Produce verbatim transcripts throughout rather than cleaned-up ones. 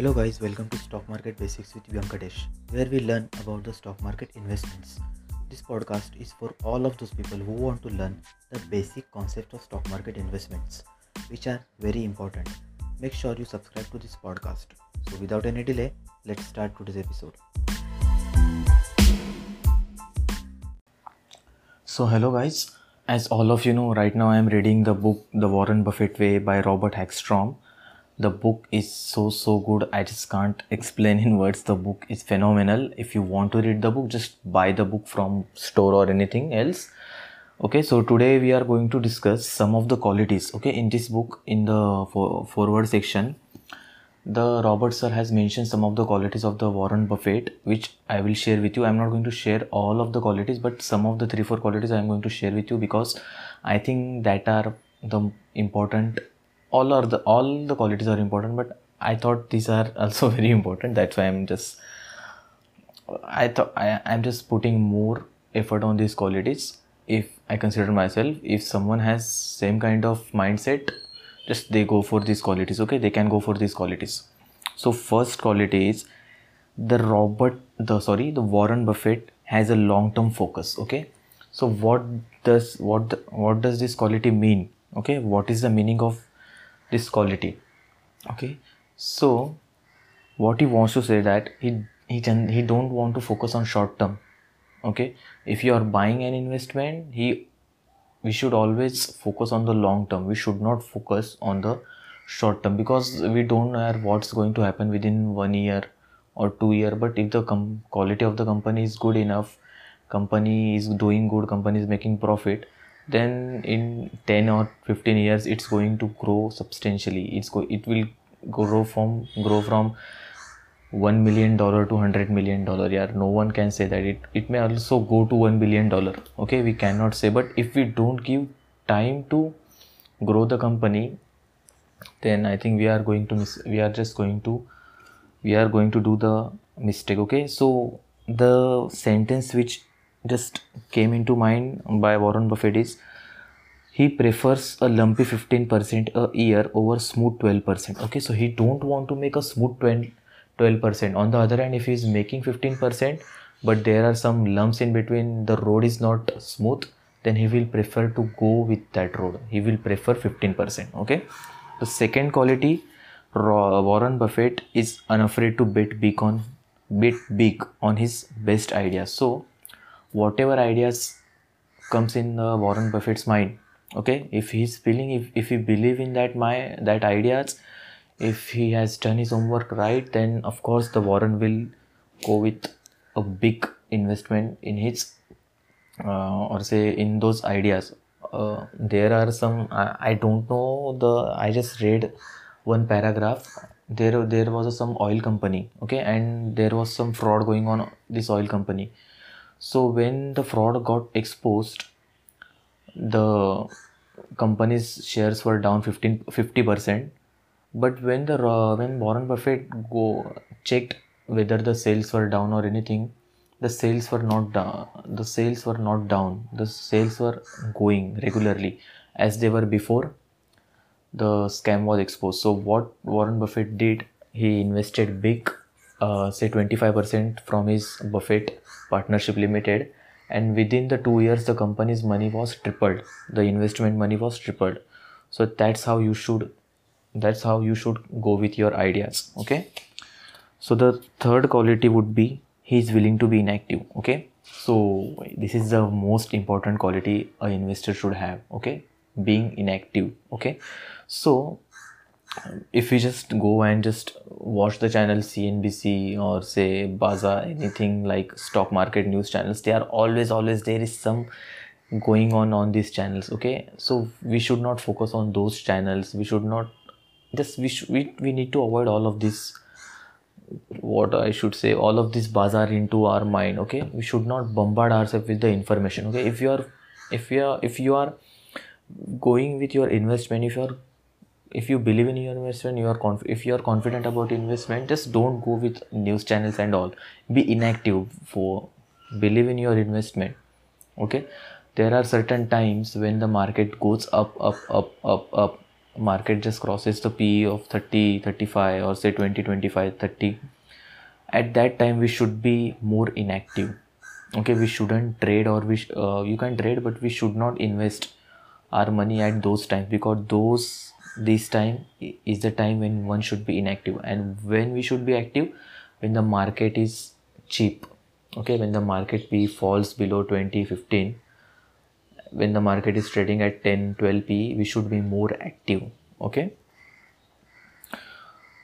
Hello guys, welcome to Stock Market Basics with Vyankatesh, where we learn about the stock market investments. This podcast is for all of those people who want to learn the basic concept of stock market investments, which are very important. Make sure you subscribe to this podcast. So without any delay, let's start today's episode. So hello guys, as all of you know, right now I am reading the book The Warren Buffett Way by Robert Hagstrom. The book is so, so good. I just can't explain in words. The book is phenomenal. If you want to read the book, just buy the book from store or anything else. Okay, so today we are going to discuss some of the qualities. Okay, in this book, in the for- forward section, the Robert sir has mentioned some of the qualities of the Warren Buffett, which I will share with you. I'm not going to share all of the qualities, but some of the three, four qualities I'm going to share with you, because I think that are the important. All are the all the qualities are important, but I thought these are also very important. That's why I'm just I thought I I'm just putting more effort on these qualities. If I consider myself, if someone has same kind of mindset, just they go for these qualities. Okay, they can go for these qualities. So first quality is the Robert the sorry the Warren Buffett has a long term focus. Okay, so what does what what does this quality mean? Okay, what is the meaning of this quality? Okay, so what he wants to say that he he can, he don't want to focus on short term. Okay, if you are buying an investment, he we should always focus on the long term. We should not focus on the short term, because we don't know what's going to happen within one year or two year. But if the com- quality of the company is good enough, company is doing good, company is making profit, then in ten or fifteen years it's going to grow substantially. It's go it will grow from grow from one million dollar to one hundred million dollar. Yeah, no one can say that. It it may also go to one billion dollar. Okay, we cannot say. But if we don't give time to grow the company, then I think we are going to miss, we are just going to we are going to do the mistake. Okay, so the sentence which just came into mind by Warren Buffett is he prefers a lumpy fifteen percent a year over smooth twelve percent. Okay, so he don't want to make a smooth twelve percent. On the other hand, if he is making fifteen percent but there are some lumps in between, the road is not smooth, then he will prefer to go with that road. He will prefer fifteen percent. Okay, the second quality, Warren Buffett is unafraid to bet big on bet big on his best ideas. So whatever ideas comes in uh, Warren Buffett's mind, okay, if he's feeling, if, if he believe in that my that ideas, if he has done his homework right, then of course the Warren will go with a big investment in his uh, or say in those ideas. Uh, there are some I, I don't know the I just read one paragraph. There there was a, some oil company, okay, and there was some fraud going on this oil company. So when the fraud got exposed, the company's shares were down fifty percent. But when the uh, when Warren Buffett go checked whether the sales were down or anything, the sales were not down. The sales were not down. The sales were going regularly as they were before the scam was exposed. So what Warren Buffett did, he invested big. Uh, say twenty-five percent from his Buffett Partnership Limited, and within the two years the company's money was tripled. The investment money was tripled. So that's how you should that's how you should go with your ideas. Okay, so the third quality would be he is willing to be inactive. Okay, so this is the most important quality an investor should have. Okay, being inactive. Okay, so if we just go and just watch the channel C N B C or say Baza, anything like stock market news channels, they are always always there is some going on on these channels. Okay, so we should not focus on those channels. We should not just we sh- we, we need to avoid all of this, what I should say, all of this bazaar into our mind. Okay, we should not bombard ourselves with the information. Okay, if you are if you are if you are going with your investment, if you are if you believe in your investment, you are conf- if you are confident about investment, just don't go with news channels and all. Be inactive. For believe in your investment. Okay, there are certain times when the market goes up up up up up market just crosses the P E of thirty, thirty-five or say twenty, twenty-five, thirty, at that time we should be more inactive. Okay, we shouldn't trade, or we sh uh, you can trade, but we should not invest our money at those times, because those this time is the time when one should be inactive. And when we should be active, when the market is cheap. Okay, when the market P falls below twenty, fifteen, when the market is trading at ten, twelve P, we should be more active. Okay,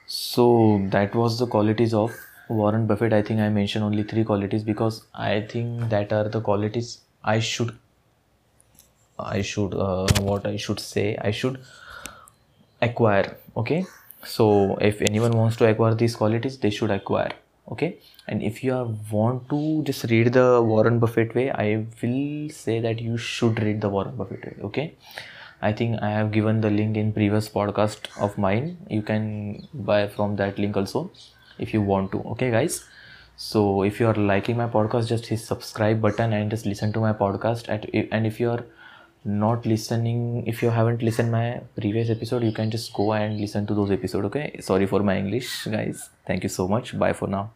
so that was the qualities of Warren Buffett. I think I mentioned only three qualities because I think that are the qualities I should I should uh, what I should say I should acquire. Okay, so if anyone wants to acquire these qualities, they should acquire. Okay, and if you are want to just read the Warren Buffett Way, I will say that you should read the Warren Buffett Way. Okay, I think I have given the link in previous podcast of mine. You can buy from that link also if you want to. Okay guys, so if you are liking my podcast, just hit subscribe button and just listen to my podcast. At and if you are not listening, if you haven't listened my previous episode, you can just go and listen to those episodes. Okay, sorry for my English guys, thank you so much, bye for now.